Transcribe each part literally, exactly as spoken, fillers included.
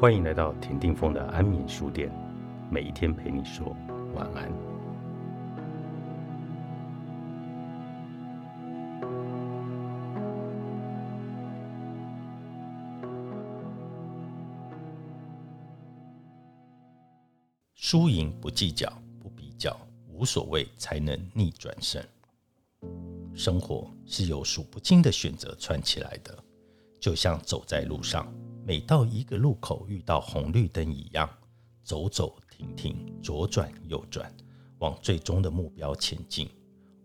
欢迎来到田定峰的安眠书店，每一天陪你说晚安。输赢不计较，不比较，无所谓才能逆转胜。生活是由数不清的选择串起来的，就像走在路上，每到一个路口遇到红绿灯一样，走走停停，左转右转，往最终的目标前进。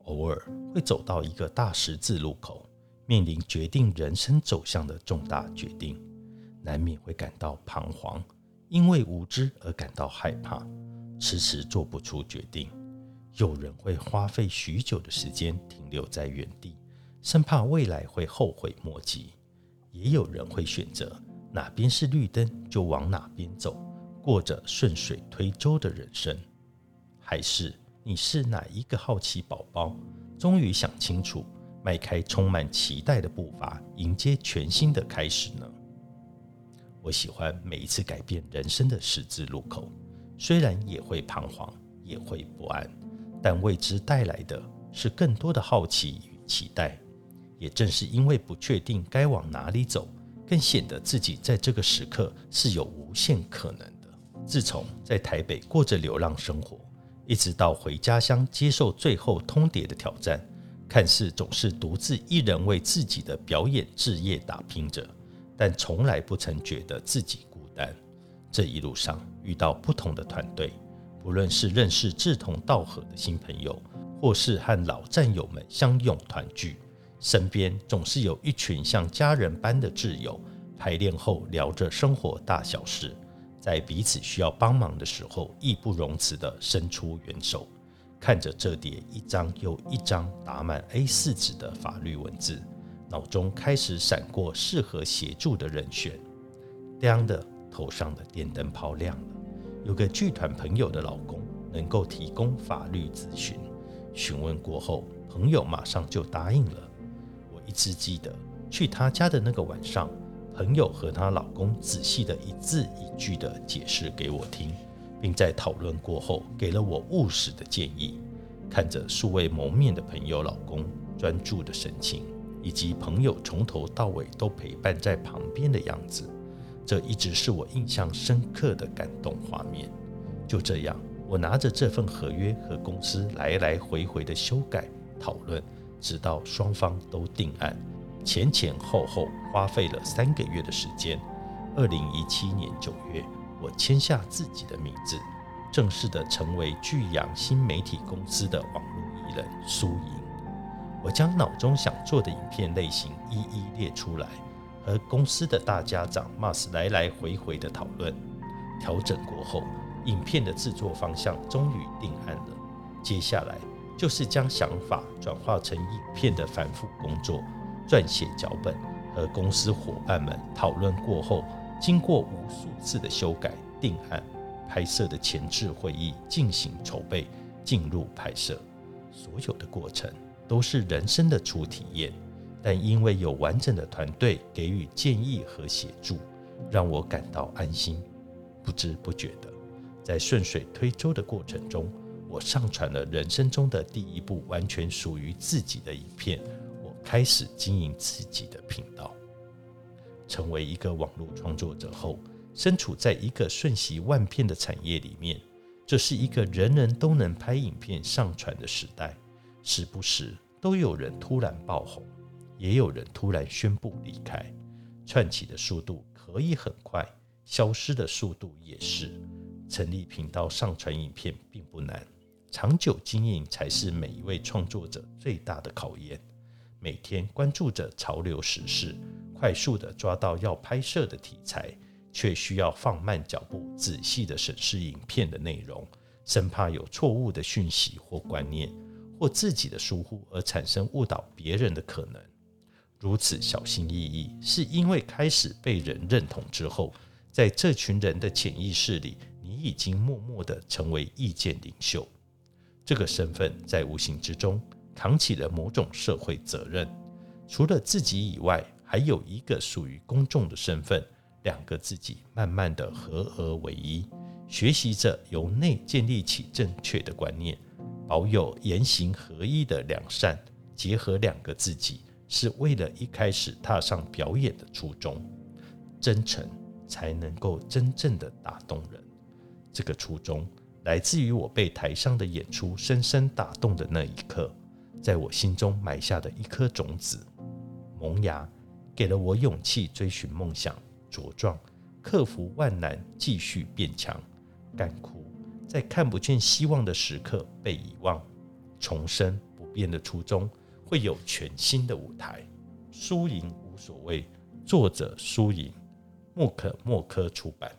偶尔会走到一个大十字路口，面临决定人生走向的重大决定，难免会感到彷徨，因为无知而感到害怕，迟迟做不出决定。有人会花费许久的时间停留在原地，生怕未来会后悔莫及。也有人会选择哪边是绿灯就往哪边走，过着顺水推舟的人生。还是你是哪一个好奇宝宝，终于想清楚，迈开充满期待的步伐，迎接全新的开始呢？我喜欢每一次改变人生的十字路口，虽然也会彷徨，也会不安，但未知带来的是更多的好奇与期待。也正是因为不确定该往哪里走，更显得自己在这个时刻是有无限可能的。自从在台北过着流浪生活，一直到回家乡接受最后通牒的挑战，看似总是独自一人为自己的表演事业打拼着，但从来不曾觉得自己孤单。这一路上遇到不同的团队，不论是认识志同道合的新朋友，或是和老战友们相拥团聚，身边总是有一群像家人般的挚友，排练后聊着生活大小事，在彼此需要帮忙的时候，义不容辞地伸出援手。看着这叠一张又一张打满 A 四 纸的法律文字，脑中开始闪过适合协助的人选。当的头上的电灯泡亮了，有个剧团朋友的老公能够提供法律咨询，询问过后，朋友马上就答应了。一直记得去他家的那个晚上，朋友和她老公仔细的一字一句的解释给我听，并在讨论过后给了我务实的建议。看着素未谋面的朋友老公专注的神情，以及朋友从头到尾都陪伴在旁边的样子，这一直是我印象深刻的感动画面。就这样，我拿着这份合约和公司来来回回的修改讨论，直到双方都定案，前前后后花费了三个月的时间。二零一七年九月，我签下自己的名字，正式的成为巨阳新媒体公司的网络艺人苏莹。我将脑中想做的影片类型一一列出来，和公司的大家长 Mas 来来回回的讨论。调整过后，影片的制作方向终于定案了。接下来就是将想法转化成影片的反复工作，撰写脚本，和公司伙伴们讨论过后，经过无数次的修改、定案，拍摄的前置会议进行筹备，进入拍摄。所有的过程都是人生的初体验，但因为有完整的团队给予建议和协助，让我感到安心。不知不觉的，在顺水推舟的过程中，我上传了人生中的第一部完全属于自己的影片。我开始经营自己的频道。成为一个网络创作者后，身处在一个瞬息万变的产业里面，这是一个人人都能拍影片上传的时代，时不时都有人突然爆红，也有人突然宣布离开。窜起的速度可以很快，消失的速度也是。成立频道上传影片并不难，长久经营才是每一位创作者最大的考验。每天关注着潮流时事，快速的抓到要拍摄的题材，却需要放慢脚步，仔细的审视影片的内容，生怕有错误的讯息或观念，或自己的疏忽而产生误导别人的可能。如此小心翼翼，是因为开始被人认同之后，在这群人的潜意识里，你已经默默的成为意见领袖。这个身份在无形之中扛起了某种社会责任，除了自己以外，还有一个属于公众的身份，两个自己慢慢的合而为一，学习着由内建立起正确的观念，保有言行合一的良善，结合两个自己，是为了一开始踏上表演的初衷。真诚才能够真正的打动人。这个初衷来自于我被台上的演出深深打动的那一刻，在我心中埋下的一颗种子萌芽，给了我勇气追寻梦想，茁壮克服万难，继续变强。干枯在看不见希望的时刻被遗忘，重生不变的初衷会有全新的舞台。输赢无所谓，作者输赢，木可莫科出版。